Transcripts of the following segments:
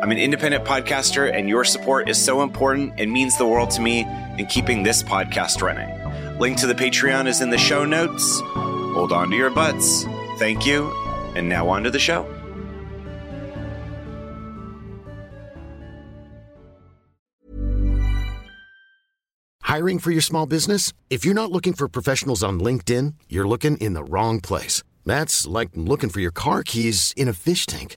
I'm an independent podcaster, and your support is so important and means the world to me in keeping this podcast running. Link to the Patreon is in the show notes. Hold on to your butts. Thank you, and now on to the show. Hiring for your small business? If you're not looking for professionals on LinkedIn, you're looking in the wrong place. That's like looking for your car keys in a fish tank.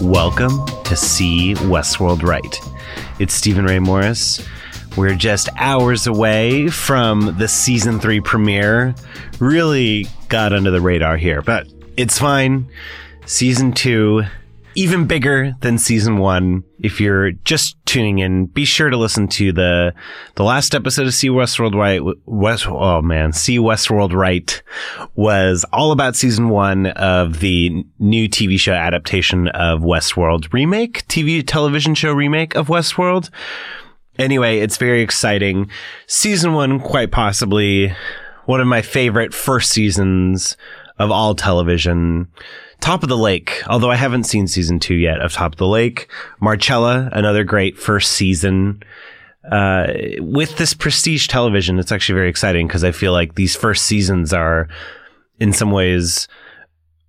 Welcome to See Westworld Right. It's Stephen Ray Morris. We're just hours away from the season 3 premiere. Really got under the radar here, but it's fine. Season 2, even bigger than season 1. If you're just tuning in, be sure to listen to the last episode of See Westworld Right. See Westworld Right was all about season 1 of the new TV show adaptation of Westworld remake, TV television show remake of Westworld. Anyway, it's very exciting. Season 1, quite possibly one of my favorite first seasons of all television. Top of the Lake, although I haven't seen season 2 yet of Top of the Lake. Marcella, another great first season. With this prestige television, it's actually very exciting because I feel like these first seasons are, in some ways,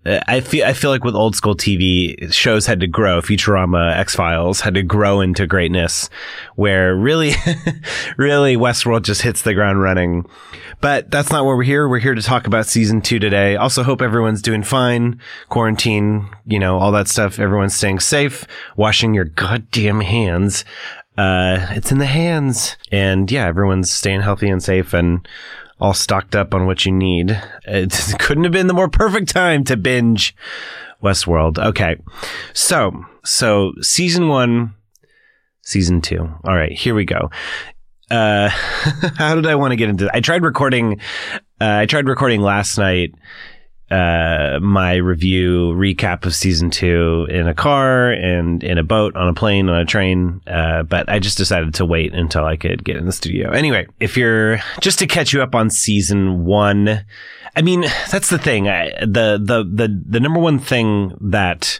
I feel like with old school TV, shows had to grow. Futurama, X-Files had to grow into greatness, where really, really Westworld just hits the ground running. But that's not where we're here. We're here to talk about season 2 today. Also hope everyone's doing fine. Quarantine, you know, all that stuff. Everyone's staying safe, washing your goddamn hands. It's in the hands. And yeah, everyone's staying healthy and safe and all stocked up on what you need. It couldn't have been the more perfect time to binge Westworld. Okay. So season 1, season 2. All right, here we go. How did I want to get into that? I tried recording last night, my review recap of season 2 in a car and in a boat, on a plane, on a train. But I just decided to wait until I could get in the studio. Anyway, if you're just to catch you up on season 1, I mean, that's the thing. The number one thing that,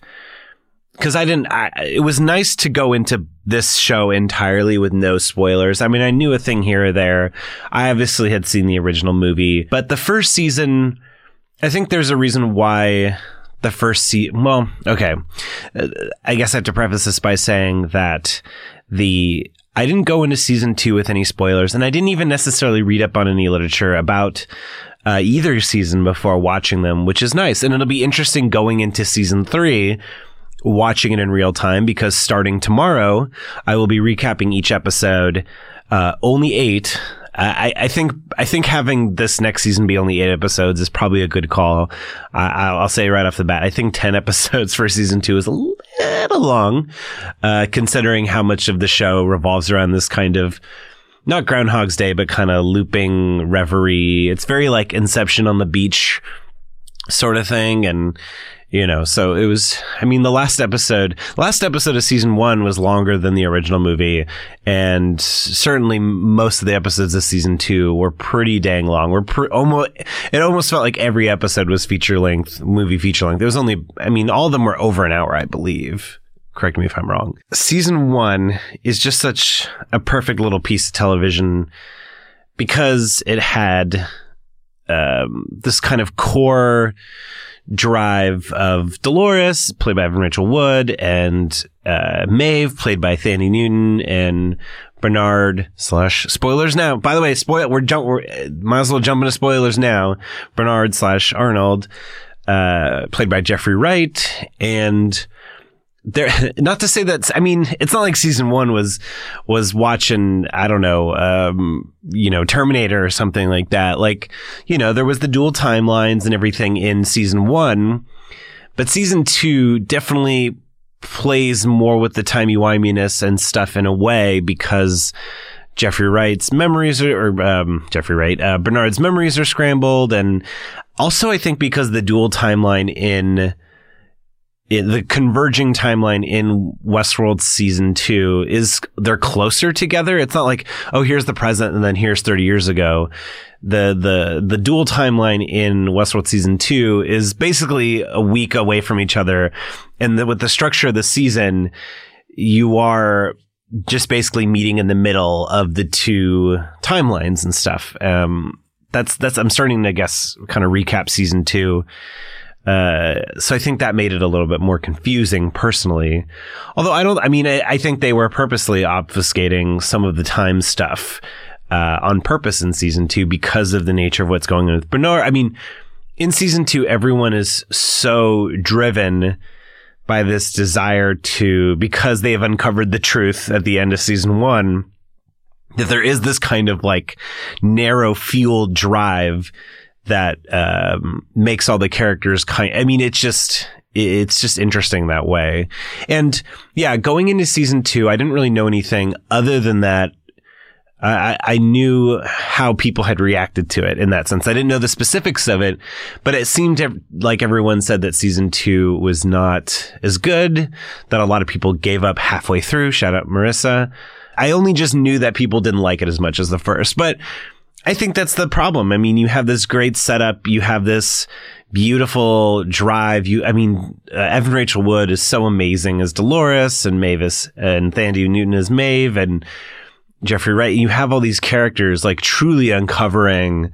because it was nice to go into this show entirely with no spoilers. I mean, I knew a thing here or there. I obviously had seen the original movie, but the first season, I think there's a reason why the first season... Well, okay. I guess I have to preface this by saying that I didn't go into season 2 with any spoilers, and I didn't even necessarily read up on any literature about either season before watching them, which is nice. And it'll be interesting going into season 3 watching it in real time, because starting tomorrow, I will be recapping each episode, only 8. I think having this next season be only 8 episodes is probably a good call. I'll say right off the bat, I think 10 episodes for season 2 is a little long, considering how much of the show revolves around this kind of, not Groundhog's Day, but kind of looping reverie. It's very like Inception on the beach sort of thing. And, you know, so it was, I mean, the last episode of season 1 was longer than the original movie. And certainly most of the episodes of season 2 were pretty dang long. It almost felt like every episode was movie feature length. There was only, I mean, all of them were over an hour, I believe. Correct me if I'm wrong. Season 1 is just such a perfect little piece of television because it had this kind of core drive of Dolores, played by Evan Rachel Wood, and Maeve, played by Thandie Newton, and Bernard / spoilers now. By the way, might as well jump into spoilers now. Bernard / Arnold, played by Jeffrey Wright, and there. Not to say that, I mean, it's not like season 1 was watching, I don't know, Terminator or something like that. Like, you know, there was the dual timelines and everything in season 1, but season 2 definitely plays more with the timey-wiminess and stuff in a way, because Bernard's memories are scrambled, and also I think because the dual timeline the converging timeline in Westworld season 2 is they're closer together. It's not like, oh, here's the present and then here's 30 years ago. The dual timeline in Westworld season 2 is basically a week away from each other. And with the structure of the season, you are just basically meeting in the middle of the two timelines and stuff. I'm starting to guess, kind of recap season 2. So I think that made it a little bit more confusing personally. Although I think they were purposely obfuscating some of the time stuff, on purpose in season 2 because of the nature of what's going on with Bernard. I mean, in season 2, everyone is so driven by this desire to, because they have uncovered the truth at the end of season 1, that there is this kind of like narrow field drive that makes all the characters it's just interesting that way. And yeah, going into season 2, I didn't really know anything other than that I knew how people had reacted to it in that sense. I didn't know the specifics of it, but it seemed like everyone said that season 2 was not as good, that a lot of people gave up halfway through. Shout out Marissa. I only just knew that people didn't like it as much as the first, but I think that's the problem. I mean, you have this great setup. You have this beautiful drive. Evan Rachel Wood is so amazing as Dolores, and Mavis and Thandie Newton as Maeve, and Jeffrey Wright. You have all these characters like truly uncovering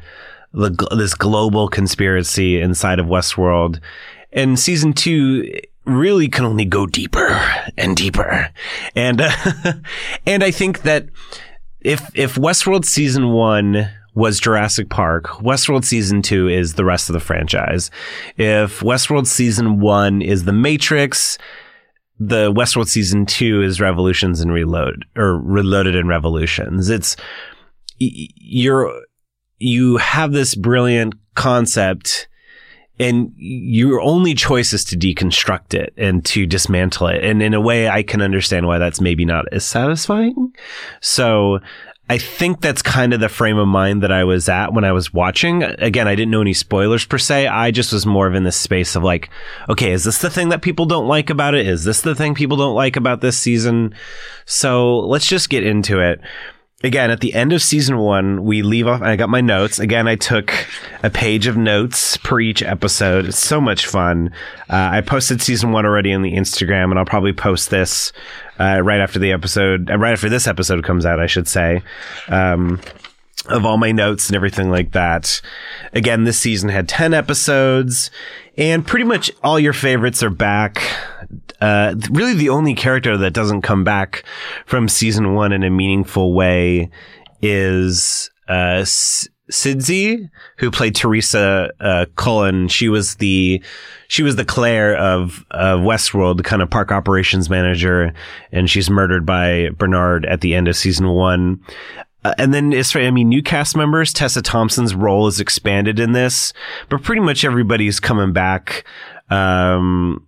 this global conspiracy inside of Westworld. And season 2 really can only go deeper and deeper. And, and I think that If Westworld season 1 was Jurassic Park, Westworld season 2 is the rest of the franchise. If Westworld season 1 is The Matrix, the Westworld season 2 is Revolutions and Reload, or Reloaded and Revolutions. It's you have this brilliant concept, and your only choice is to deconstruct it and to dismantle it. And in a way, I can understand why that's maybe not as satisfying. So I think that's kind of the frame of mind that I was at when I was watching. Again, I didn't know any spoilers per se. I just was more of in this space of like, okay, is this the thing that people don't like about it? Is this the thing people don't like about this season? So let's just get into it. Again, at the end of season 1, we leave off, and I got my notes. Again, I took a page of notes per each episode. It's so much fun. I posted season 1 already on the Instagram, and I'll probably post this right after this episode comes out, I should say, of all my notes and everything like that. Again, this season had 10 episodes, and pretty much all your favorites are back. Really the only character that doesn't come back from season 1 in a meaningful way is Sidzi, who played Teresa Cullen, she was the Claire of Westworld, the kind of park operations manager, and she's murdered by Bernard at the end of season one. And then, new cast members. Tessa Thompson's role is expanded in this, but pretty much everybody's coming back from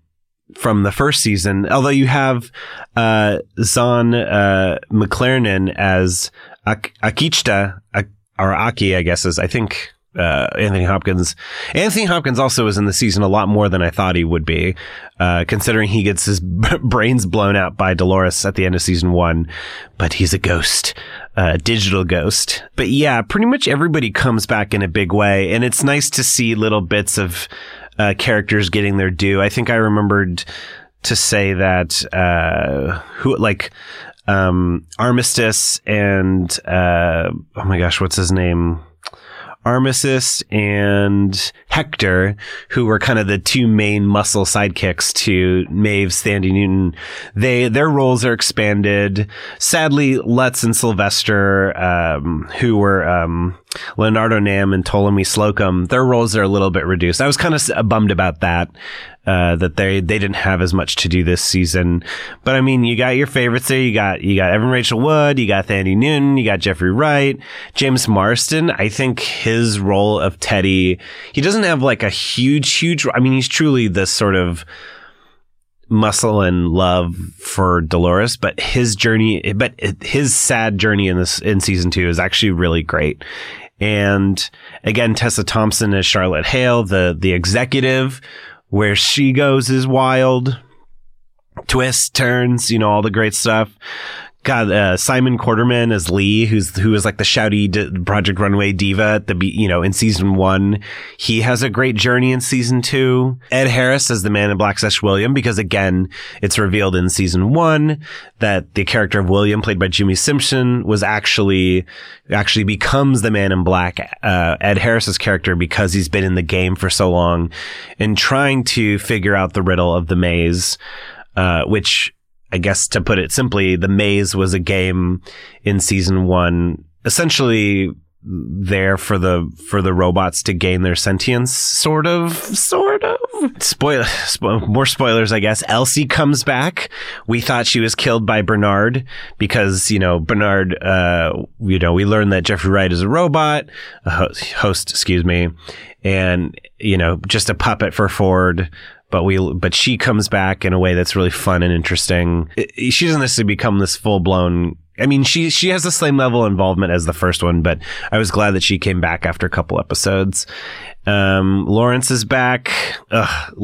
the first season. Although you have Zahn McClarnon as Akecheta, or Aki, I guess, is, I think, Anthony Hopkins. Anthony Hopkins also is in the season a lot more than I thought he would be, considering he gets his brains blown out by Dolores at the end of season one. But he's a ghost, a digital ghost. But yeah, pretty much everybody comes back in a big way. And it's nice to see little bits of characters getting their due. I think I remembered to say that Armistice and Armistice and Hector, who were kind of the two main muscle sidekicks to Maeve's Thandie Newton, their roles are expanded. Sadly, Lutz and Sylvester, who were Leonardo Nam and Ptolemy Slocum, their roles are a little bit reduced. I was kind of bummed about that. That they didn't have as much to do this season. But I mean, you got your favorites there. You got Evan Rachel Wood, you got Thandie Newton, you got Jeffrey Wright, James Marsden. I think his role of Teddy, he doesn't have like a huge, I mean, he's truly this sort of muscle and love for Dolores, but his sad journey in season two is actually really great. And again, Tessa Thompson as Charlotte Hale, the executive. Where she goes is wild. Twists, turns, all the great stuff. God, Simon Quarterman as Lee, who is like the shouty Project Runway diva at in season one. He has a great journey in season two. Ed Harris as the man in black slash William, because again, it's revealed in season one that the character of William, played by Jimmy Simpson, was actually becomes the man in black, Ed Harris's character, because he's been in the game for so long and trying to figure out the riddle of the maze, which, I guess, to put it simply, the maze was a game in season one, essentially there for the robots to gain their sentience, sort of. More spoilers, I guess. Elsie comes back. We thought she was killed by Bernard because, Bernard, we learned that Jeffrey Wright is a host, and, just a puppet for Ford. But she comes back in a way that's really fun and interesting. She doesn't necessarily become this full blown. I mean, she has the same level of involvement as the first one, but I was glad that she came back after a couple episodes. Lawrence is back.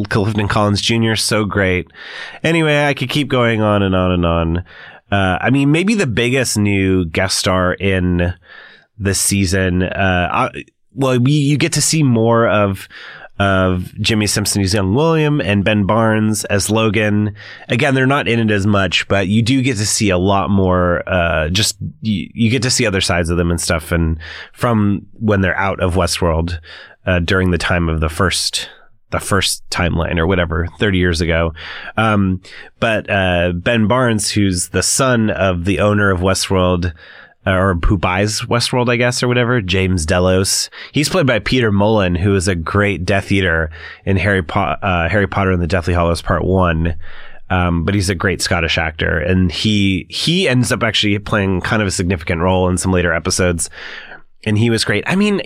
Clifton Collins Jr. So great. Anyway, I could keep going on and on and on. Maybe the biggest new guest star in this season. You get to see more of Jimmy Simpson as young William and Ben Barnes as Logan. Again, they're not in it as much, but you do get to see a lot more, you get to see other sides of them and stuff, and from when they're out of Westworld, during the time of the first timeline or whatever, 30 years ago. But Ben Barnes, who's the son of the owner of Westworld, or who buys Westworld, I guess, or whatever, James Delos. He's played by Peter Mullen, who is a great Death Eater in Harry Potter and the Deathly Hallows Part 1. But he's a great Scottish actor. And he ends up actually playing kind of a significant role in some later episodes. And he was great. I mean,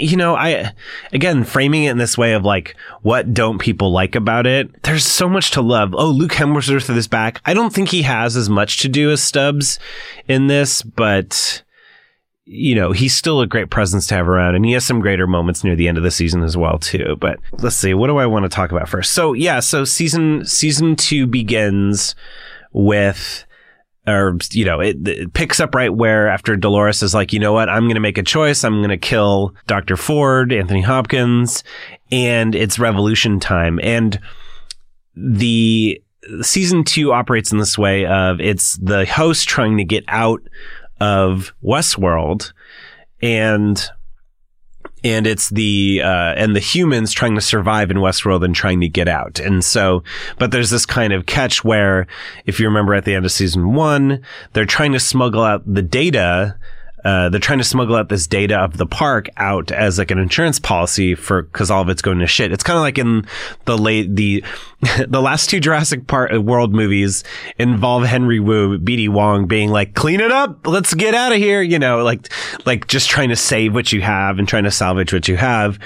framing it in this way of like, what don't people like about it? There's so much to love. Oh, Luke Hemsworth is back. I don't think he has as much to do as Stubbs in this, but... he's still a great presence to have around, and he has some greater moments near the end of the season as well, too. But let's see, what do I want to talk about first? So, yeah, season two begins with, it picks up right where after Dolores is like, you know what, I'm going to make a choice. I'm going to kill Dr. Ford, Anthony Hopkins, and it's revolution time. And the season two operates in this way of it's the host trying to get out of Westworld, and it's the humans trying to survive in Westworld and trying to get out. And so, but there's this kind of catch where, if you remember at the end of season one, they're trying to smuggle out the data they're trying to smuggle out this data of the park out as like an insurance policy for, cause all of it's going to shit. It's kind of like in the last two Jurassic World movies involve Henry Wu, BD Wong being like, clean it up. Let's get out of here. You know, like just trying to save what you have and trying to salvage what you have.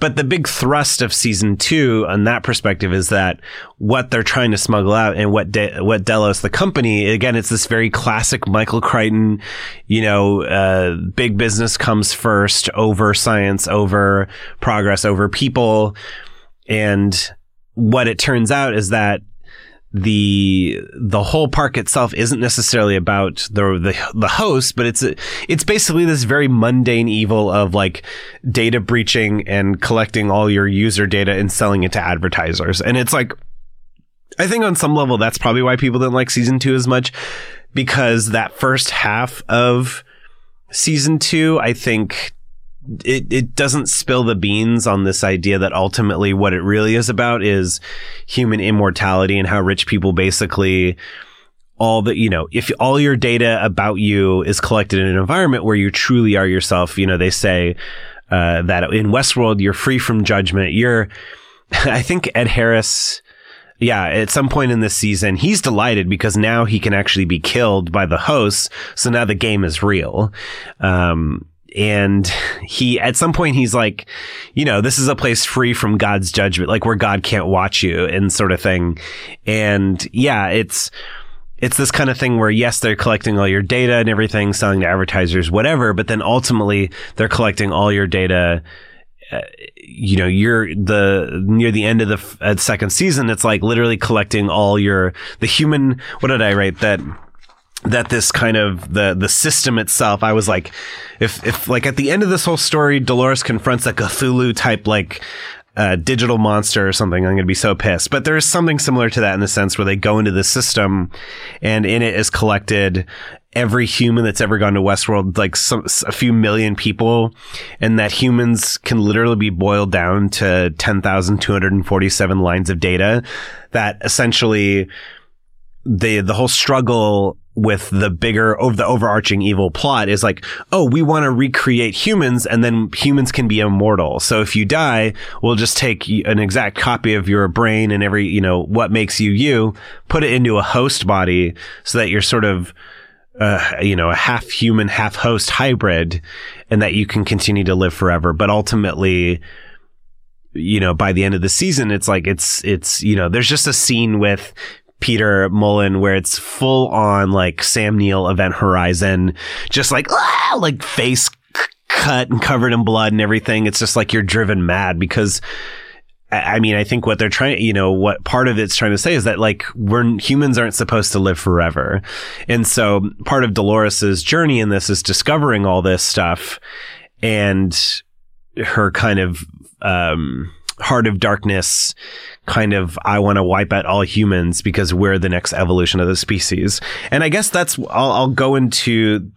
But the big thrust of season two on that perspective is that what they're trying to smuggle out and what Delos, the company, again, it's this very classic Michael Crichton, you know, big business comes first over science, over progress, over people. And what it turns out is that the whole park itself isn't necessarily about the host, but it's basically this very mundane evil of like data breaching and collecting all your user data and selling it to advertisers. And it's like, I think on some level that's probably why people didn't like season two as much, because that first half of season two, I think it doesn't spill the beans on this idea that ultimately what it really is about is human immortality and how rich people basically all the, you know, if all your data about you is collected in an environment where you truly are yourself, you know, they say that in Westworld, you're free from judgment. I think Ed Harris, yeah, at some point in this season, he's delighted because now he can actually be killed by the hosts. So now the game is real. And he, at some point, he's like, you know, this is a place free from God's judgment, like where God can't watch you and sort of thing. And yeah, it's this kind of thing where, yes, they're collecting all your data and everything, selling to advertisers, whatever. But then ultimately they're collecting all your data. You know, near the end of the second season, it's like literally collecting all the human, what did I write that this kind of the system itself, I was like, if like at the end of this whole story, Dolores confronts a Cthulhu type, like digital monster or something, I'm going to be so pissed. But there's something similar to that in the sense where they go into the system and in it is collected every human that's ever gone to Westworld, like a few million people, and that humans can literally be boiled down to 10,247 lines of data that essentially the whole struggle with the bigger over the overarching evil plot is like, oh, we want to recreate humans and then humans can be immortal. So if you die, we'll just take an exact copy of your brain and every, you know, what makes you, put it into a host body so that you're sort of, you know, a half human, half host hybrid and that you can continue to live forever. But ultimately, you know, by the end of the season, it's like, it's, you know, there's just a scene with Peter Mullen where it's full on like Sam Neill Event Horizon, just like, ah, like face cut and covered in blood and everything. It's just like you're driven mad because, I mean, I think what they're trying, you know, what part of it's trying to say is that like humans aren't supposed to live forever. And so part of Dolores's journey in this is discovering all this stuff and her kind of, heart of darkness kind of, I want to wipe out all humans because we're the next evolution of the species. And I guess that's, I'll go into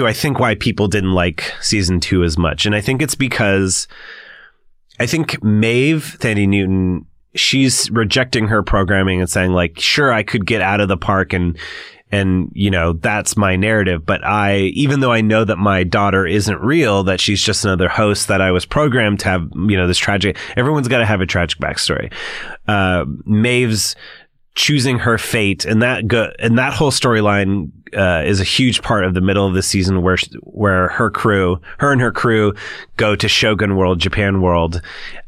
I think why people didn't like season two as much. And I think it's because I think Maeve, Thandie Newton, she's rejecting her programming and saying like, sure, I could get out of the park and, you know, that's my narrative. But even though I know that my daughter isn't real, that she's just another host that I was programmed to have, you know, this tragic, everyone's got to have a tragic backstory. Maeve's choosing her fate and that whole storyline, is a huge part of the middle of the season where her and her crew go to Shogun World, Japan World,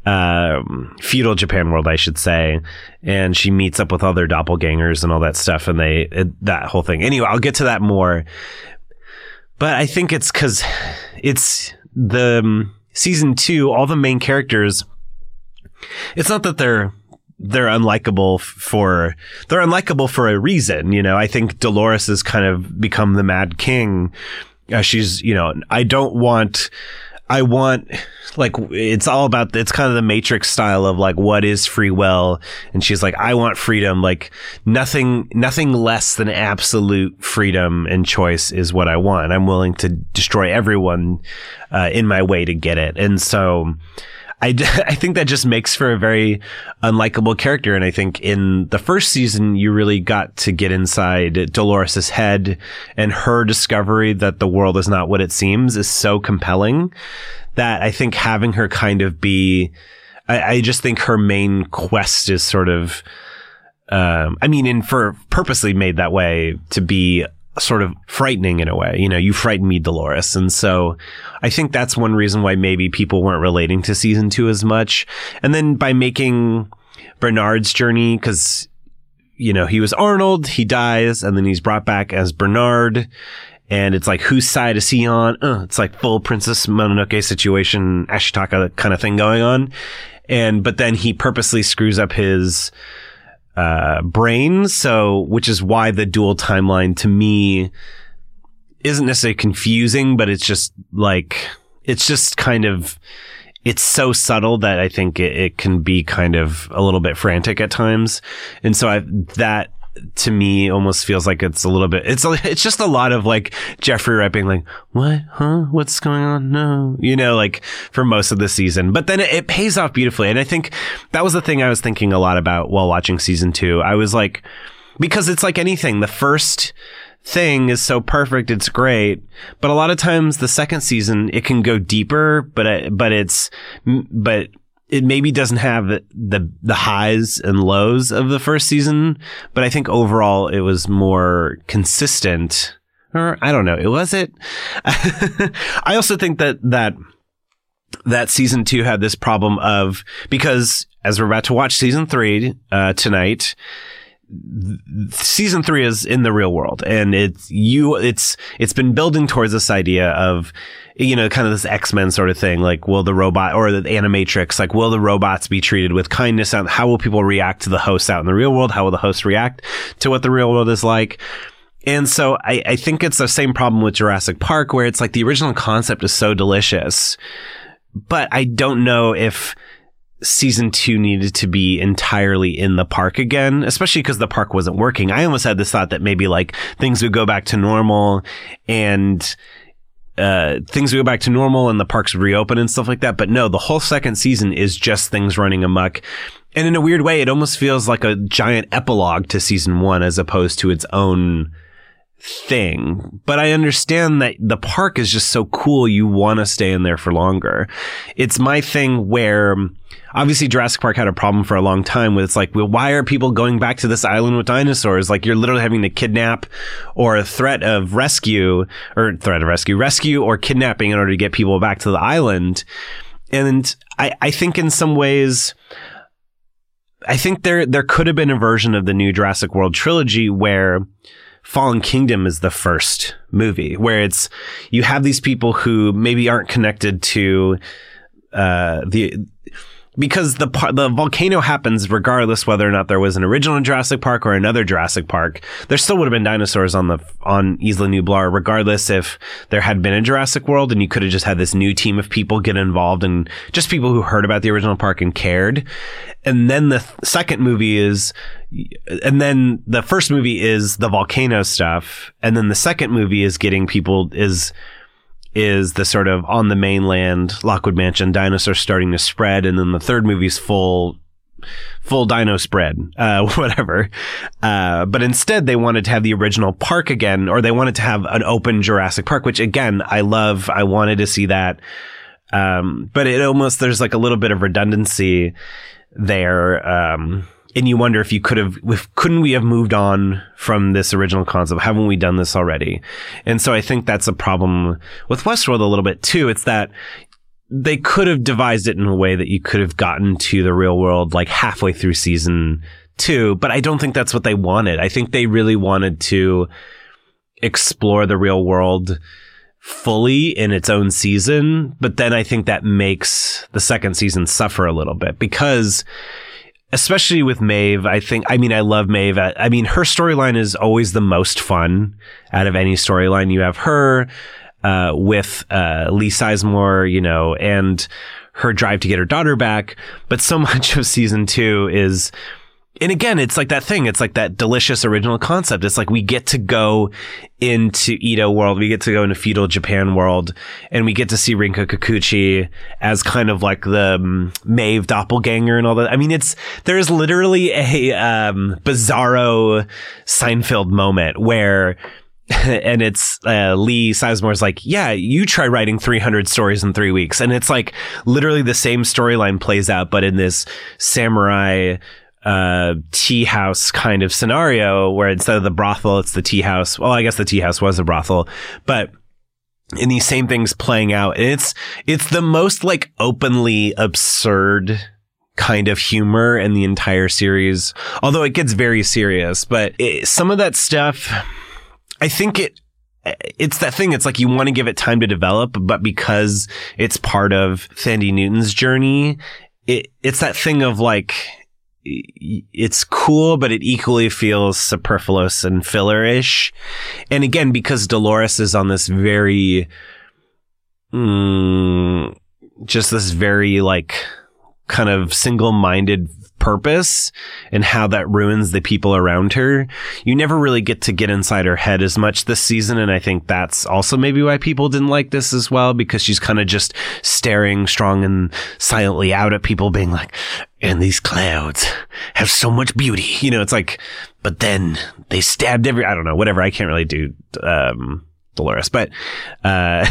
feudal Japan World, I should say. And she meets up with all their doppelgangers and all that stuff. And that whole thing. Anyway, I'll get to that more, but I think it's cause it's the season two, all the main characters. It's not that they're unlikable for a reason. You know, I think Dolores has kind of become the Mad King. She's, you know, I want like, it's all about, it's kind of the Matrix style of like, what is free will? And she's like, I want freedom, like nothing less than absolute freedom and choice is what I want. I'm willing to destroy everyone in my way to get it. And so I think that just makes for a very unlikable character. And I think in the first season, you really got to get inside Dolores's head, and her discovery that the world is not what it seems is so compelling that I think having her kind of be, I just think her main quest is sort of, for purposely made that way to be sort of frightening in a way, you know, you frighten me, Dolores. And so I think that's one reason why maybe people weren't relating to season two as much. And then by making Bernard's journey, because, you know, he was Arnold, he dies, and then he's brought back as Bernard. And it's like, whose side is he on? It's like full Princess Mononoke situation, Ashitaka kind of thing going on. But then he purposely screws up his brain, which is why the dual timeline to me isn't necessarily confusing, but it's just like, it's so subtle that I think it can be kind of a little bit frantic at times. And so that to me almost feels like it's a little bit, it's just a lot of like Jeffrey Wright being like, what, huh, what's going on? No, you know, like for most of the season, but then it pays off beautifully. And I think that was the thing I was thinking a lot about while watching season two. I was like, because it's like anything, the first thing is so perfect, it's great, but a lot of times the second season, it can go deeper, but it maybe doesn't have the highs and lows of the first season, but I think overall it was more consistent. Or I don't know. Was it? I also think that season two had this problem of, because as we're about to watch season three tonight, season three is in the real world, and it's been building towards this idea of, you know, kind of this X-Men sort of thing. Like, will the robot or the animatrix, like, will the robots be treated with kindness? How will people react to the hosts out in the real world? How will the hosts react to what the real world is like? And so I think it's the same problem with Jurassic Park, where it's like the original concept is so delicious, but I don't know if season two needed to be entirely in the park again, especially because the park wasn't working. I almost had this thought that maybe like things would go back to normal and the parks reopen and stuff like that. But no, the whole second season is just things running amok. And in a weird way, it almost feels like a giant epilogue to season one as opposed to its own thing. But I understand that the park is just so cool, you want to stay in there for longer. It's my thing where obviously Jurassic Park had a problem for a long time with, it's like, well, why are people going back to this island with dinosaurs? Like, you're literally having to kidnap or rescue or kidnapping in order to get people back to the island. And I think in some ways, I think there could have been a version of the new Jurassic World trilogy where Fallen Kingdom is the first movie, where it's, you have these people who maybe aren't connected to because the volcano happens regardless whether or not there was an original Jurassic Park or another Jurassic Park. There still would have been dinosaurs on Isla Nublar regardless if there had been a Jurassic World, and you could have just had this new team of people get involved, and just people who heard about the original park and cared. And then the second movie is, and then the first movie is the volcano stuff, and then the second movie is getting people, is the sort of on the mainland Lockwood Mansion dinosaurs starting to spread, and then the third movie's full dino spread, whatever. But instead, they wanted to have the original park again, or they wanted to have an open Jurassic Park, which again, I love. I wanted to see that, but it almost, there's like a little bit of redundancy there. And you wonder if you could have, couldn't we have moved on from this original concept? Haven't we done this already? And so I think that's a problem with Westworld a little bit too. It's that they could have devised it in a way that you could have gotten to the real world like halfway through season two, but I don't think that's what they wanted. I think they really wanted to explore the real world fully in its own season. But then I think that makes the second season suffer a little bit, because especially with Maeve, I love Maeve. Her storyline is always the most fun out of any storyline. You have her with Lee Sizemore, you know, and her drive to get her daughter back. But so much of season two is And again, it's like that thing. It's like that delicious original concept. It's like we get to go into Edo World. We get to go into feudal Japan world. And we get to see Rinko Kikuchi as kind of like the Maeve doppelganger and all that. I mean, there is literally a bizarro Seinfeld moment where... and it's Lee Sizemore's like, yeah, you try writing 300 stories in 3 weeks. And it's like literally the same storyline plays out, but in this samurai tea house kind of scenario where instead of the brothel, it's the tea house. Well, I guess the tea house was a brothel, but in these same things playing out. And it's the most like openly absurd kind of humor in the entire series, although it gets very serious. But some of that stuff... I think it's that thing. It's like you want to give it time to develop, but because it's part of Thandie Newton's journey, it's that thing of like, it's cool, but it equally feels superfluous and filler-ish. And again, because Dolores is on this very, just this very like kind of single-minded purpose and how that ruins the people around her. You never really get inside her head as much this season, and I think that's also maybe why people didn't like this as well, because she's kind of just staring strong and silently out at people being like, and these clouds have so much beauty. You know, it's like, but then they stabbed I don't know, whatever. I can't really do Dolores, but but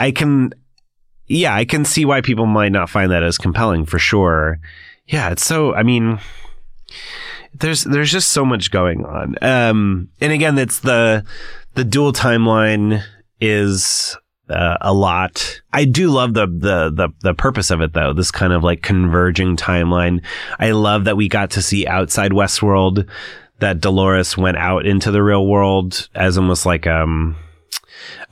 I can see why people might not find that as compelling for sure. Yeah, it's so, I mean, there's just so much going on. And again, it's the dual timeline is a lot. I do love the purpose of it though, this kind of like converging timeline. I love that we got to see outside Westworld, that Dolores went out into the real world as almost like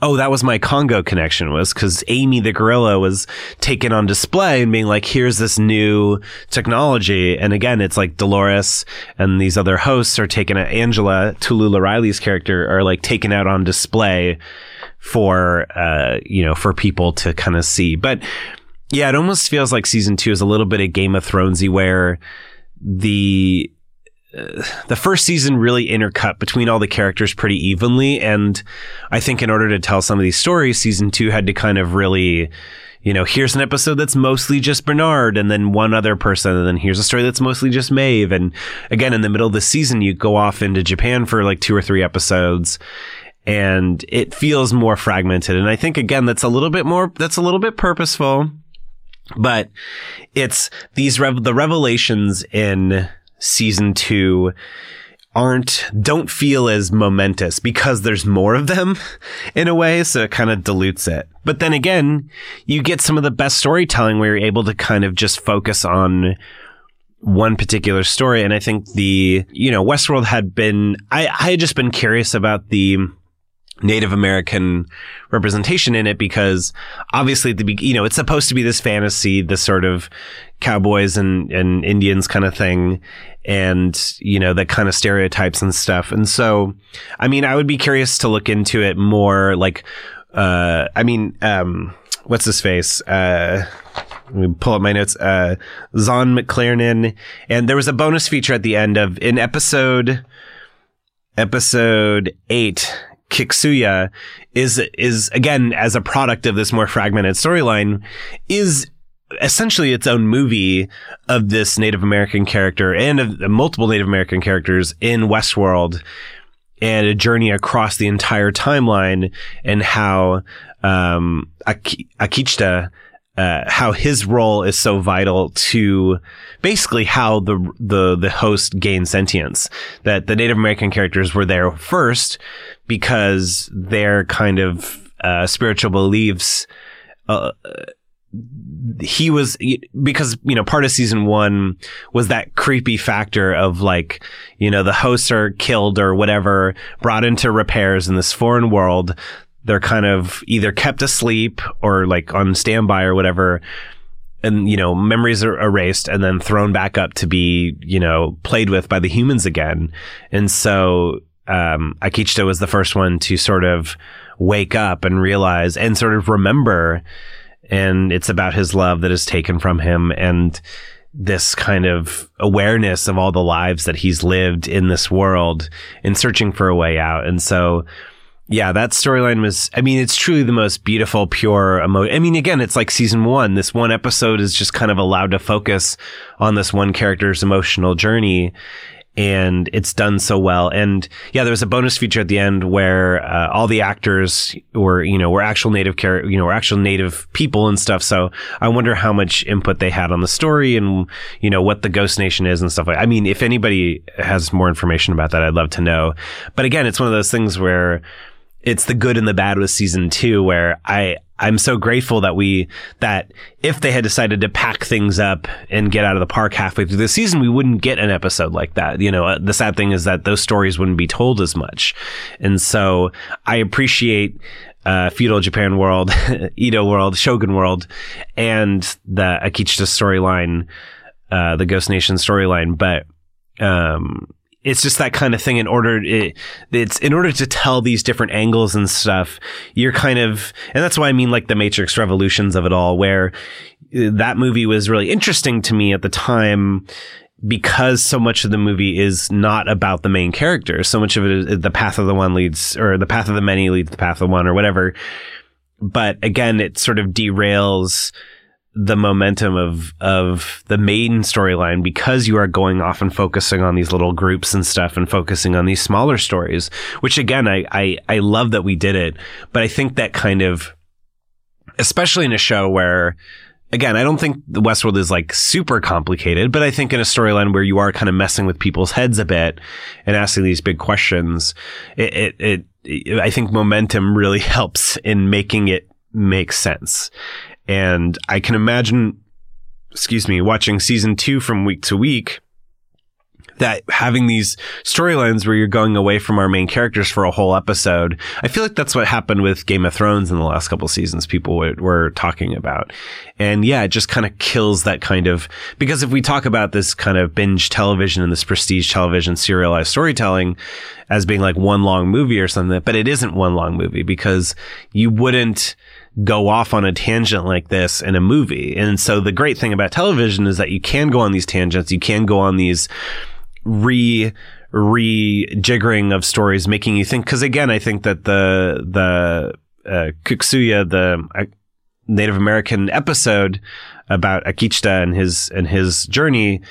oh, that was my Congo connection, was because Amy the gorilla was taken on display and being like, here's this new technology. And again, it's like Dolores and these other hosts are taken at Angela, Tallulah Riley's character, are like taken out on display for, for people to kind of see. But yeah, it almost feels like season 2 is a little bit of Game of Thronesy, where the first season really intercut between all the characters pretty evenly. And I think in order to tell some of these stories, season 2 had to kind of really, here's an episode that's mostly just Bernard and then one other person. And then here's a story that's mostly just Maeve. And again, in the middle of the season, you go off into Japan for like 2 or 3 episodes and it feels more fragmented. And I think, again, that's a little bit purposeful, but it's the revelations in season 2 don't feel as momentous because there's more of them in a way. So it kind of dilutes it. But then again, you get some of the best storytelling where you're able to kind of just focus on one particular story. And I think Westworld had been, I had just been curious about the Native American representation in it, because obviously it's supposed to be this fantasy, this sort of cowboys and Indians kind of thing, and that kind of stereotypes and stuff. And so, I mean, I would be curious to look into it more. Like, what's his face? Let me pull up my notes. Zahn McClarnon, and there was a bonus feature at the end of in episode 8. Kiksuya is again, as a product of this more fragmented storyline, is essentially its own movie of this Native American character and of multiple Native American characters in Westworld, and a journey across the entire timeline, and how Akecheta, how his role is so vital to basically how the host gained sentience. That the Native American characters were there first because their kind of spiritual beliefs, part of season 1 was that creepy factor of like, the hosts are killed or whatever, brought into repairs in this foreign world. They're kind of either kept asleep or like on standby or whatever. And, memories are erased and then thrown back up to be, played with by the humans again. And so Akecheta was the first one to sort of wake up and realize and sort of remember. And it's about his love that is taken from him. And this kind of awareness of all the lives that he's lived in this world and searching for a way out. And so, yeah, that storyline was, I mean, it's truly the most beautiful, pure emotion. I mean, again, it's like season one. This one episode is just kind of allowed to focus on this one character's emotional journey. And it's done so well. And yeah, there was a bonus feature at the end where all the actors were actual native characters, were actual native people and stuff. So I wonder how much input they had on the story and, what the Ghost Nation is and stuff like that. I mean, if anybody has more information about that, I'd love to know. But again, it's one of those things where it's the good and the bad with season two, where I'm so grateful that if they had decided to pack things up and get out of the park halfway through the season, we wouldn't get an episode like that. The sad thing is that those stories wouldn't be told as much. And so I appreciate Feudal Japan World, Edo World, Shogun World, and the Akecheta storyline, the Ghost Nation storyline. But, it's just that kind of thing. In order to tell these different angles and stuff, you're kind of, and that's why I mean like the Matrix Revolutions of it all, where that movie was really interesting to me at the time because so much of the movie is not about the main character. So much of it is the path of the one leads, or the path of the many leads the path of one, or whatever. But again, it sort of derails the momentum of the main storyline because you are going off and focusing on these little groups and stuff and focusing on these smaller stories, which again, I love that we did it. But I think that kind of, especially in a show where, again, I don't think the Westworld is like super complicated, but I think in a storyline where you are kind of messing with people's heads a bit and asking these big questions, I think momentum really helps in making it make sense. And I can imagine, watching season two from week to week, that having these storylines where you're going away from our main characters for a whole episode. I feel like that's what happened with Game of Thrones in the last couple seasons people were talking about. And yeah, it just kind of kills that kind of, because if we talk about this kind of binge television and this prestige television serialized storytelling as being like one long movie or something, but it isn't one long movie because you wouldn't go off on a tangent like this in a movie. And so the great thing about television is that you can go on these tangents. You can go on these rejiggering of stories, making you think. Cause again, I think that the Kiksuya, the Native American episode about Akecheta and his journey,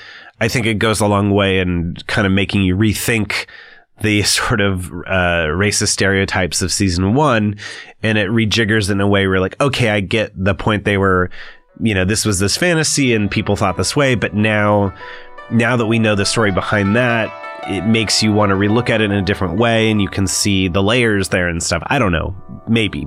I think it goes a long way in kind of making you rethink the sort of racist stereotypes of season one, and it rejiggers in a way where like, okay, I get the point. They were, this was this fantasy and people thought this way, but now that we know the story behind that, it makes you want to relook at it in a different way, and you can see the layers there and stuff. I don't know, maybe.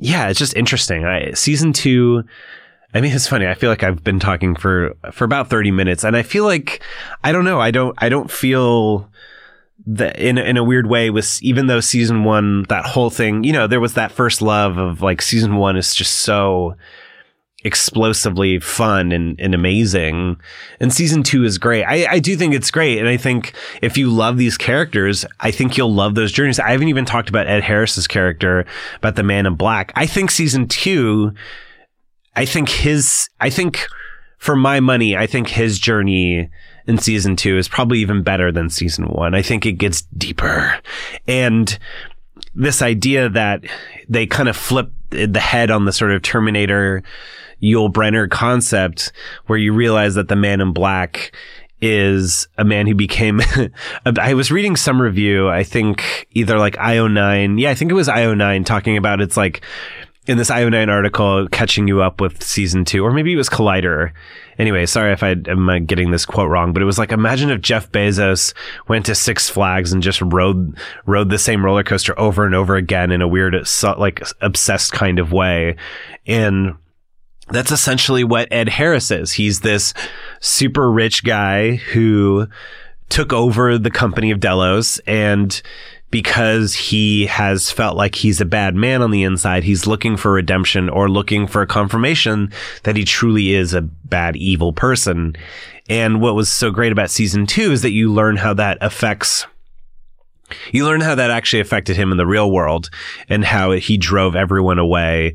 Yeah, it's just interesting. Season two, I mean, it's funny. I feel like I've been talking for about 30 minutes, and I feel like, I don't know. I don't feel that in a weird way with, even though season one, that whole thing, there was that first love of like season one is just so explosively fun and amazing. And season two is great. I do think it's great. And I think if you love these characters, I think you'll love those journeys. I haven't even talked about Ed Harris's character, about the Man in Black. I think season two, for my money, I think his journey in season two is probably even better than season one. I think it gets deeper. And this idea that they kind of flip the head on the sort of Terminator Yul Brynner concept, where you realize that the Man in Black is a man who became, I was reading some review, I think either like io9. Yeah, I think it was io9 talking about, it's like, in this io9 article, catching you up with season two, or maybe it was Collider. Anyway, sorry if I'm getting this quote wrong, but it was like, imagine if Jeff Bezos went to Six Flags and just rode the same roller coaster over and over again in a weird, like, obsessed kind of way. And that's essentially what Ed Harris is. He's this super rich guy who took over the company of Delos, and because he has felt like he's a bad man on the inside, he's looking for redemption, or looking for a confirmation that he truly is a bad, evil person. And what was so great about season two is that you learn how that actually affected him in the real world, and how he drove everyone away.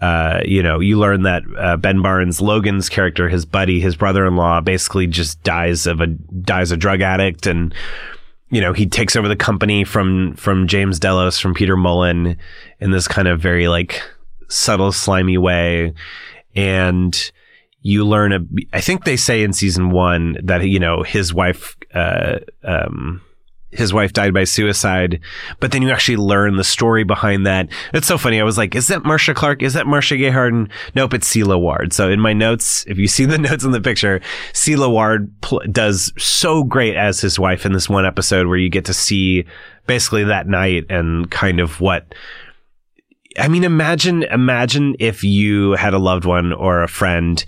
You learn that Ben Barnes, Logan's character, his buddy, his brother-in-law, basically just dies a drug addict, and he takes over the company from James Delos, from Peter Mullen, in this kind of very like subtle, slimy way. And you learn, I think they say in season one that, his wife died by suicide, but then you actually learn the story behind that. It's so funny. I was like, is that Marcia Clark? Is that Marcia Gay Harden? Nope, it's Cela Ward. So in my notes, if you see the notes in the picture, Cela Ward does so great as his wife in this one episode, where you get to see basically that night and kind of what, I mean, imagine if you had a loved one or a friend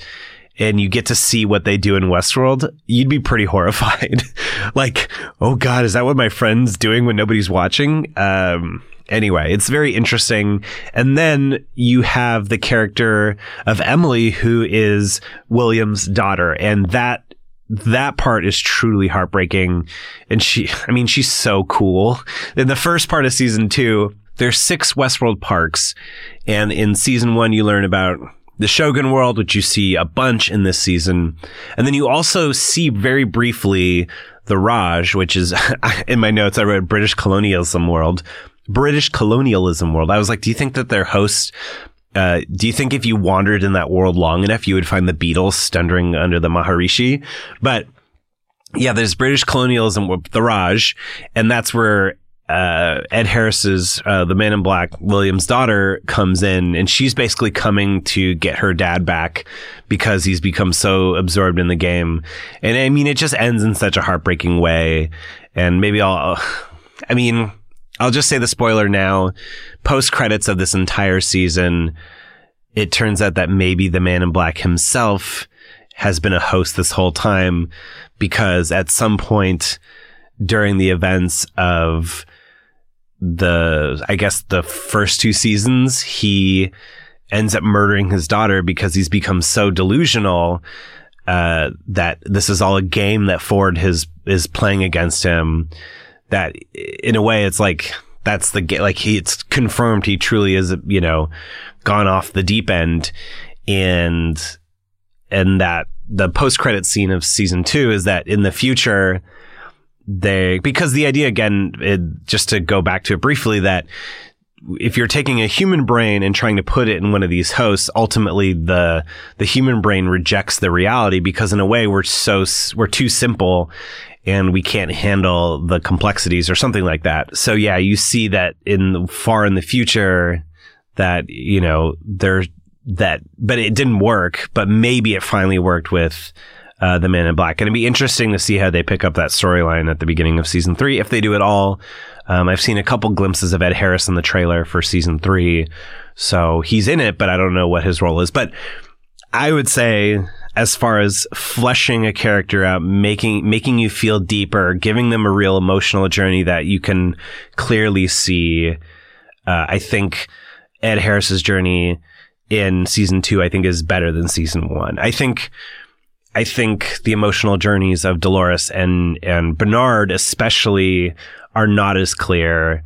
and you get to see what they do in Westworld, you'd be pretty horrified. Like, oh God, is that what my friend's doing when nobody's watching? Anyway, it's very interesting. And then you have the character of Emily, who is William's daughter. And that part is truly heartbreaking. And she's so cool. In the first part of season two, there's 6 Westworld parks. And in season one, you learn about the Shogun World, which you see a bunch in this season. And then you also see very briefly the Raj, which is, in my notes, I wrote British colonialism world. I was like, do you think that their host, do you think if you wandered in that world long enough, you would find the Beatles sundering under the Maharishi? But yeah, there's British colonialism with the Raj, and that's where Ed Harris's the Man in Black, William's daughter, comes in, and she's basically coming to get her dad back because he's become so absorbed in the game. And I mean, it just ends in such a heartbreaking way. And maybe I'll just say the spoiler now. Post credits of this entire season, it turns out that maybe the Man in Black himself has been a host this whole time, because at some point during the events of the first 2 seasons, he ends up murdering his daughter because he's become so delusional that this is all a game that Ford is playing against him, that in a way it's like that's the it's confirmed he truly is gone off the deep end. And that the post-credit scene of season 2 is that in the future, because the idea, again, just to go back to it briefly, that if you're taking a human brain and trying to put it in one of these hosts, ultimately the human brain rejects the reality, because in a way we're too simple and we can't handle the complexities or something like that. So yeah, you see that far in the future that, but it didn't work, but maybe it finally worked with the Man in Black. And it'd be interesting to see how they pick up that storyline at the beginning of season 3, if they do it all. I've seen a couple glimpses of Ed Harris in the trailer for season 3, so he's in it, but I don't know what his role is. But I would say, as far as fleshing a character out, making you feel deeper, giving them a real emotional journey that you can clearly see, I think Ed Harris's journey in season two, I think, is better than season one. I think the emotional journeys of Dolores and Bernard especially are not as clear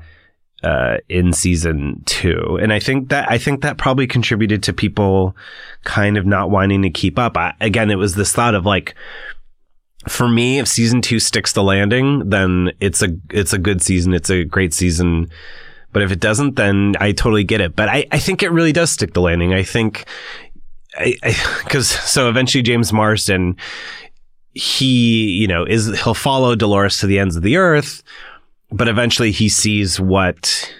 in season two. And I think that probably contributed to people kind of not wanting to keep up. Again, it was this thought of like, for me, if season two sticks the landing, then it's a good season. It's a great season. But if it doesn't, then I totally get it. But I think it really does stick the landing. I think because eventually James Marsden, he'll follow Dolores to the ends of the earth. But eventually he sees what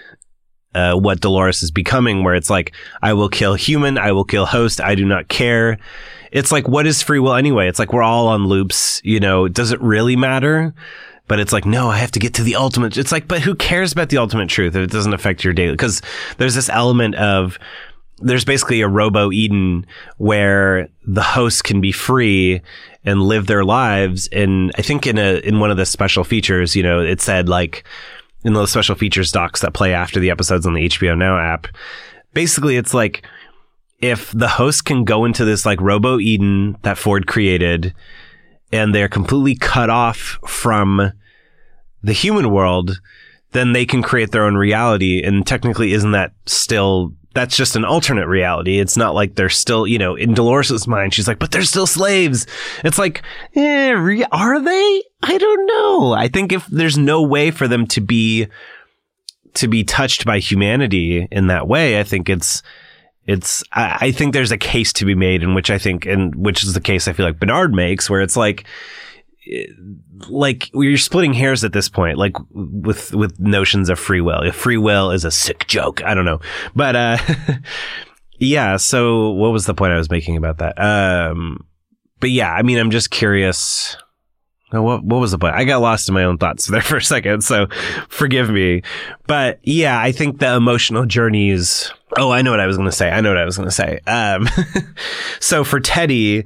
Dolores is becoming, where it's like, I will kill human, I will kill host, I do not care. It's like, what is free will anyway? It's like, we're all on loops, does it really matter? But it's like, no, I have to get to the ultimate. It's like, but who cares about the ultimate truth if it doesn't affect your daily? Because there's this element of, there's basically a Robo Eden where the hosts can be free and live their lives. And I think in one of the special features, it said like in those special features docs that play after the episodes on the HBO Now app, basically it's like, if the host can go into this like Robo Eden that Ford created and they're completely cut off from the human world, then they can create their own reality. And technically, isn't that still, that's just an alternate reality. It's not like they're still, in Dolores' mind, she's like, but they're still slaves. It's like, are they? I don't know. I think if there's no way for them to be touched by humanity in that way, I think I think there's a case to be made which is the case I feel like Bernard makes, where it's like you're splitting hairs at this point, like with notions of free will. If free will is a sick joke, I don't know. But, yeah. So what was the point I was making about that? But yeah, I mean, I'm just curious. What was the point? I got lost in my own thoughts there for a second, so forgive me. But yeah, I think the emotional journeys. Oh, I know what I was going to say. So for Teddy,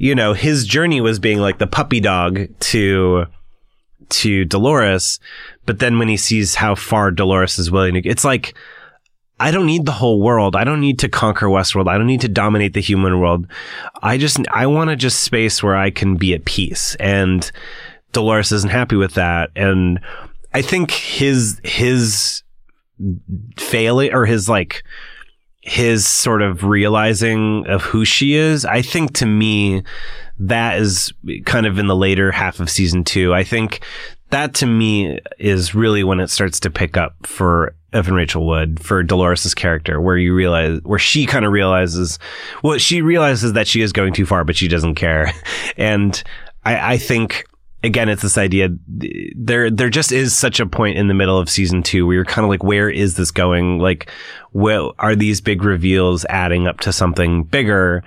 his journey was being like the puppy dog to Dolores. But then when he sees how far Dolores is willing to go, it's like, I don't need the whole world. I don't need to conquer Westworld. I don't need to dominate the human world. I want to just space where I can be at peace. And Dolores isn't happy with that. And I think his failing, or his sort of realizing of who she is, I think to me, that is kind of in the later half of season two. I think that to me is really when it starts to pick up for Evan Rachel Wood, for Dolores' character, where she realizes that she is going too far, but she doesn't care. And I think, again, it's this idea, there just is such a point in the middle of season two where you're kind of like, where is this going? Like, well, are these big reveals adding up to something bigger?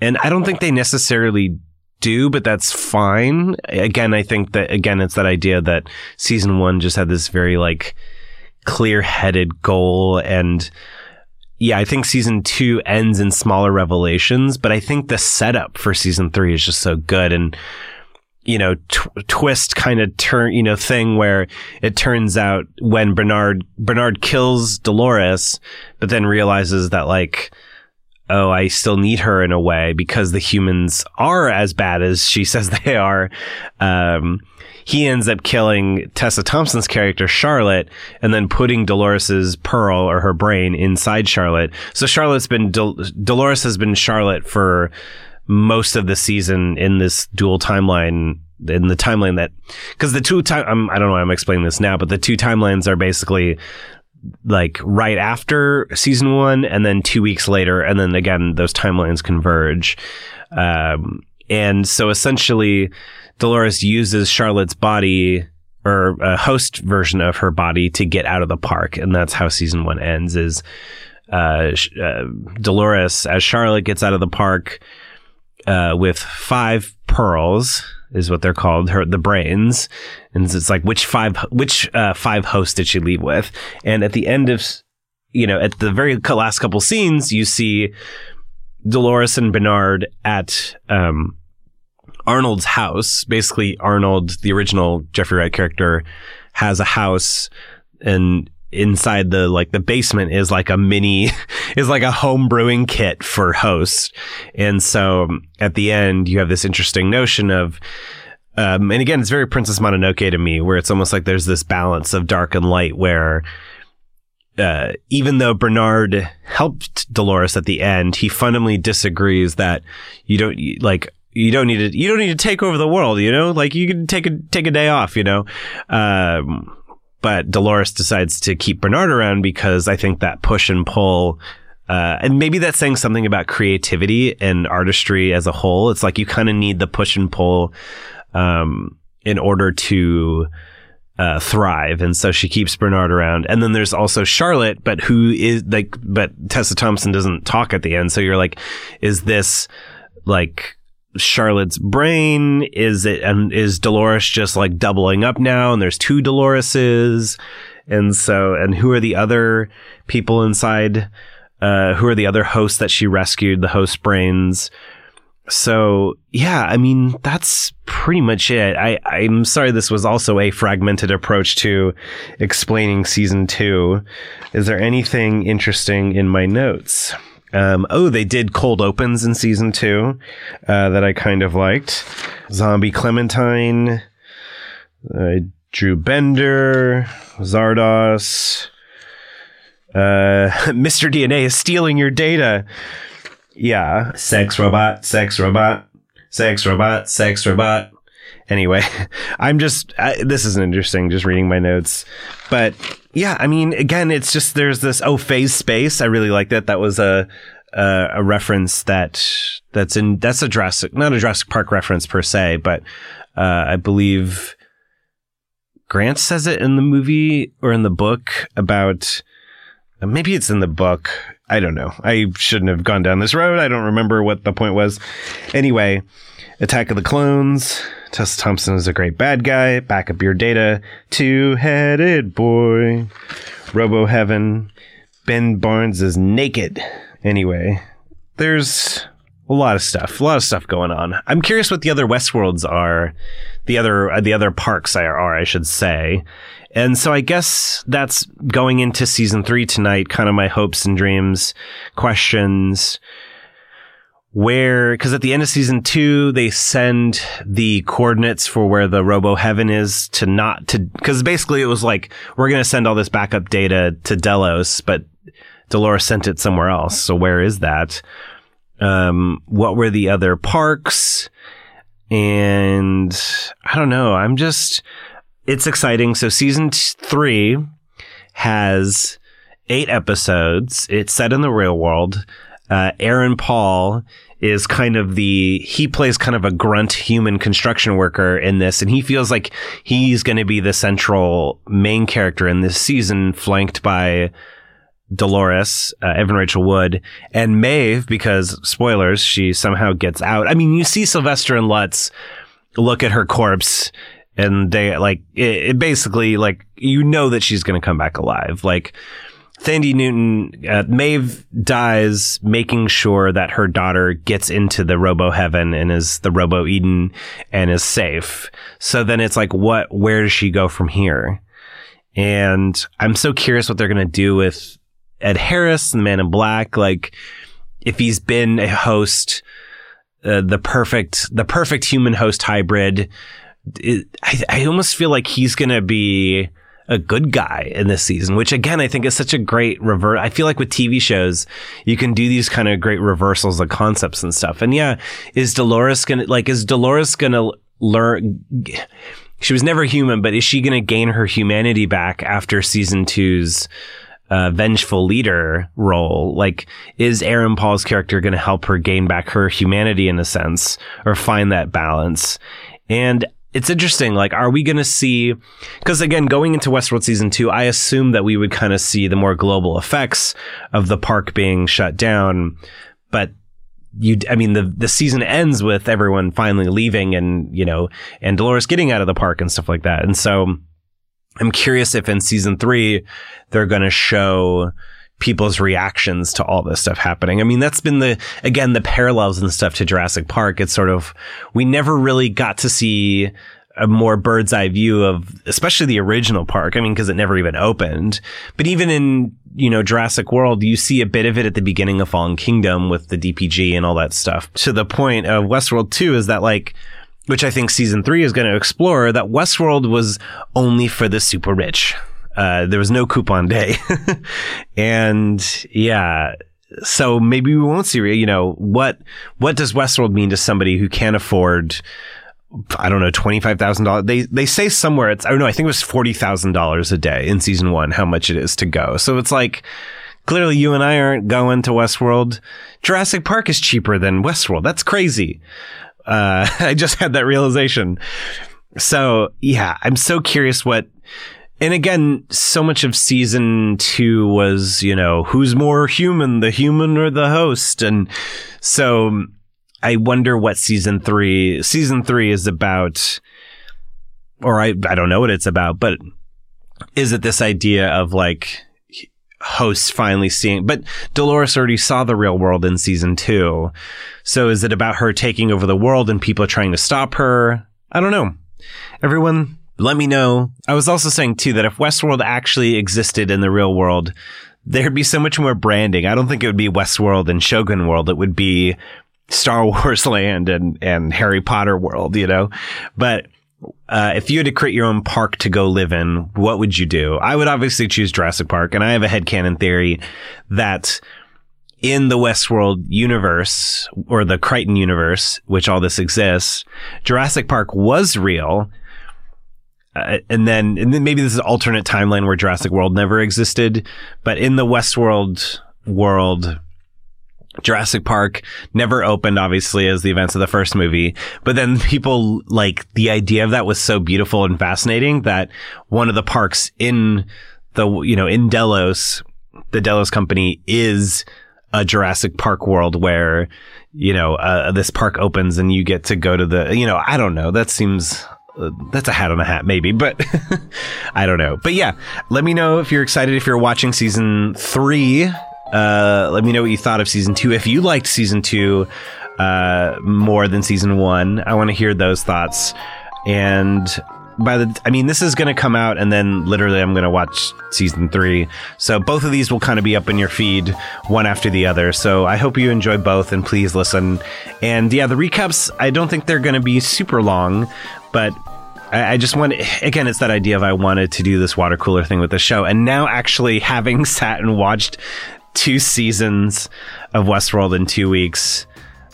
And I don't think they necessarily do, but that's fine. Again, I think that, again, it's that idea that season one just had this very like clear-headed goal, and yeah, I think season two ends in smaller revelations, but I think the setup for season three is just so good. And twist kind of turn thing where it turns out when Bernard kills Dolores, but then realizes that like, oh, I still need her in a way because the humans are as bad as she says they are. He ends up killing Tessa Thompson's character, Charlotte, and then putting Dolores's pearl or her brain inside Charlotte. So Dolores has been Charlotte for most of the season in this dual timeline, in the timeline that, because the two time, I don't know why I'm explaining this now, but the two timelines are basically like right after season one and then 2 weeks later. And then again, those timelines converge. And so essentially, Dolores uses Charlotte's body, or a host version of her body, to get out of the park. And that's how season one ends, is Dolores, as Charlotte, gets out of the park with 5 pearls, is what they're called, the brains. And it's like, which five hosts did she leave with? And at the end of, at the very last couple scenes, you see Dolores and Bernard at Arnold's house. Basically, Arnold, the original Jeffrey Wright character, has a house, and inside the, like, the basement is like a mini, is like a home brewing kit for hosts. And so at the end, you have this interesting notion of, and again, it's very Princess Mononoke to me, where it's almost like there's this balance of dark and light where, even though Bernard helped Dolores at the end, he fundamentally disagrees that you don't need to take over the world, you know, like you can take a day off, you know, but Dolores decides to keep Bernard around because I think that push and pull, and maybe that's saying something about creativity and artistry as a whole. It's like you kind of need the push and pull in order to thrive. And so she keeps Bernard around. And then there's also Charlotte, but who is like, but Tessa Thompson doesn't talk at the end. So you're like, is this like Charlotte's brain? Is it, and is Dolores just like doubling up now, and there's two Doloreses? And so, and who are the other people inside, who are the other hosts that she rescued, the host brains? So yeah, I mean, that's pretty much it. I'm sorry this was also a fragmented approach to explaining season 2. Is there anything interesting in my notes? They did cold opens in season 2, that I kind of liked. Zombie Clementine, Drew Bender, Zardos, Mr. DNA is stealing your data. Yeah. Sex robot, sex robot, sex robot, sex robot. Anyway, this isn't interesting, just reading my notes. But yeah, I mean, again, it's just, there's this, phase space. I really like that. That was a reference that's a Jurassic, not a Jurassic Park reference per se, but, I believe Grant says it in the movie or in the book about, maybe it's in the book. I don't know. I shouldn't have gone down this road. I don't remember what the point was. Anyway, Attack of the Clones. Tessa Thompson is a great bad guy. Back up your data. Two-headed boy. Robo Heaven. Ben Barnes is naked. Anyway, there's a lot of stuff. A lot of stuff going on. I'm curious what the other Westworlds are. The other parks are, I should say. And so I guess that's going into season 3 tonight, kind of my hopes and dreams, questions. Where, because at the end of season 2, they send the coordinates for where the Robo Heaven is because basically it was like, we're going to send all this backup data to Delos, but Dolores sent it somewhere else. So where is that? What were the other parks? And I don't know. It's exciting. So season 3 has 8 episodes. It's set in the real world. Aaron Paul is he plays kind of a grunt human construction worker in this, and he feels like he's going to be the central main character in this season, flanked by Dolores, Evan Rachel Wood, and Maeve, because, spoilers, she somehow gets out. I mean, you see Sylvester and Lutz look at her corpse, and they like it basically, like, you know that she's going to come back alive. Like, Thandie Newton, Maeve dies making sure that her daughter gets into the Robo Heaven and is the Robo Eden and is safe. So then it's like, where does she go from here? And I'm so curious what they're going to do with Ed Harris and the Man in Black. Like, if he's been a host, the perfect human host hybrid, I almost feel like he's going to be a good guy in this season, which, again, I think is such a great reverse. I feel like with TV shows, you can do these kind of great reversals of concepts and stuff. And yeah, is Dolores going to learn? She was never human, but is she going to gain her humanity back after season 2's vengeful leader role? Like, is Aaron Paul's character going to help her gain back her humanity in a sense, or find that balance? And it's interesting, like, are we going to see, because again, going into Westworld season 2, I assume that we would kind of see the more global effects of the park being shut down. But the season ends with everyone finally leaving and, you know, and Dolores getting out of the park and stuff like that. And so I'm curious if in season 3, they're going to show people's reactions to all this stuff happening. I mean, that's been the parallels and stuff to Jurassic Park. It's sort of, we never really got to see a more bird's eye view of especially the original park. I mean, because it never even opened. But even in, you know, Jurassic World, you see a bit of it at the beginning of Fallen Kingdom with the DPG and all that stuff. To the point of Westworld 2 is that, like, which I think season 3 is going to explore, that Westworld was only for the super rich. There was no coupon day. And yeah, so maybe we won't see, you know, what does Westworld mean to somebody who can't afford, I don't know, $25,000. They say somewhere it's, I don't know, I think it was $40,000 a day in season 1, how much it is to go. So it's like, clearly you and I aren't going to Westworld. Jurassic Park is cheaper than Westworld. That's crazy. I just had that realization. So yeah, I'm so curious what, and again, so much of season 2 was, you know, who's more human or the host? And so I wonder what season three is about, or I don't know what it's about, but is it this idea of like hosts finally seeing, but Dolores already saw the real world in season 2. So is it about her taking over the world and people trying to stop her? I don't know. Everyone, let me know. I was also saying too, that if Westworld actually existed in the real world, there'd be so much more branding. I don't think it would be Westworld and Shogun World. It would be Star Wars Land and Harry Potter World, you know, but if you had to create your own park to go live in, what would you do? I would obviously choose Jurassic Park, and I have a headcanon theory that in the Westworld universe, or the Crichton universe, which all this exists, Jurassic Park was real, and then maybe this is an alternate timeline where Jurassic World never existed, but in the Westworld world, Jurassic Park never opened, obviously, as the events of the first movie. But then people, like, the idea of that was so beautiful and fascinating that one of the parks in the, you know, in Delos, the Delos company, is a Jurassic Park world where, you know, this park opens and you get to go to the, you know, I don't know. That seems... that's a hat on a hat, maybe, but I don't know. But yeah, let me know if you're excited, if you're watching season 3. Let me know what you thought of season 2. If you liked season 2 more than season 1, I want to hear those thoughts. And this is going to come out, and then literally I'm going to watch season 3. So both of these will kind of be up in your feed one after the other. So I hope you enjoy both, and please listen. And yeah, the recaps, I don't think they're going to be super long, but I just want, again, it's that idea of I wanted to do this water cooler thing with the show. And now actually having sat and watched 2 seasons of Westworld in 2 weeks,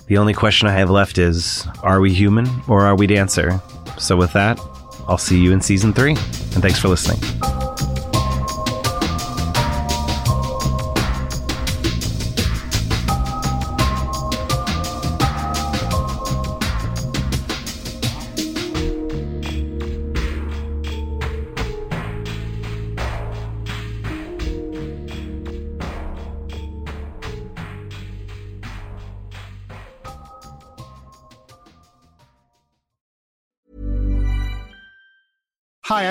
the only question I have left is, are we human or are we dancer? So with that, I'll see you in season 3. And thanks for listening. Hi,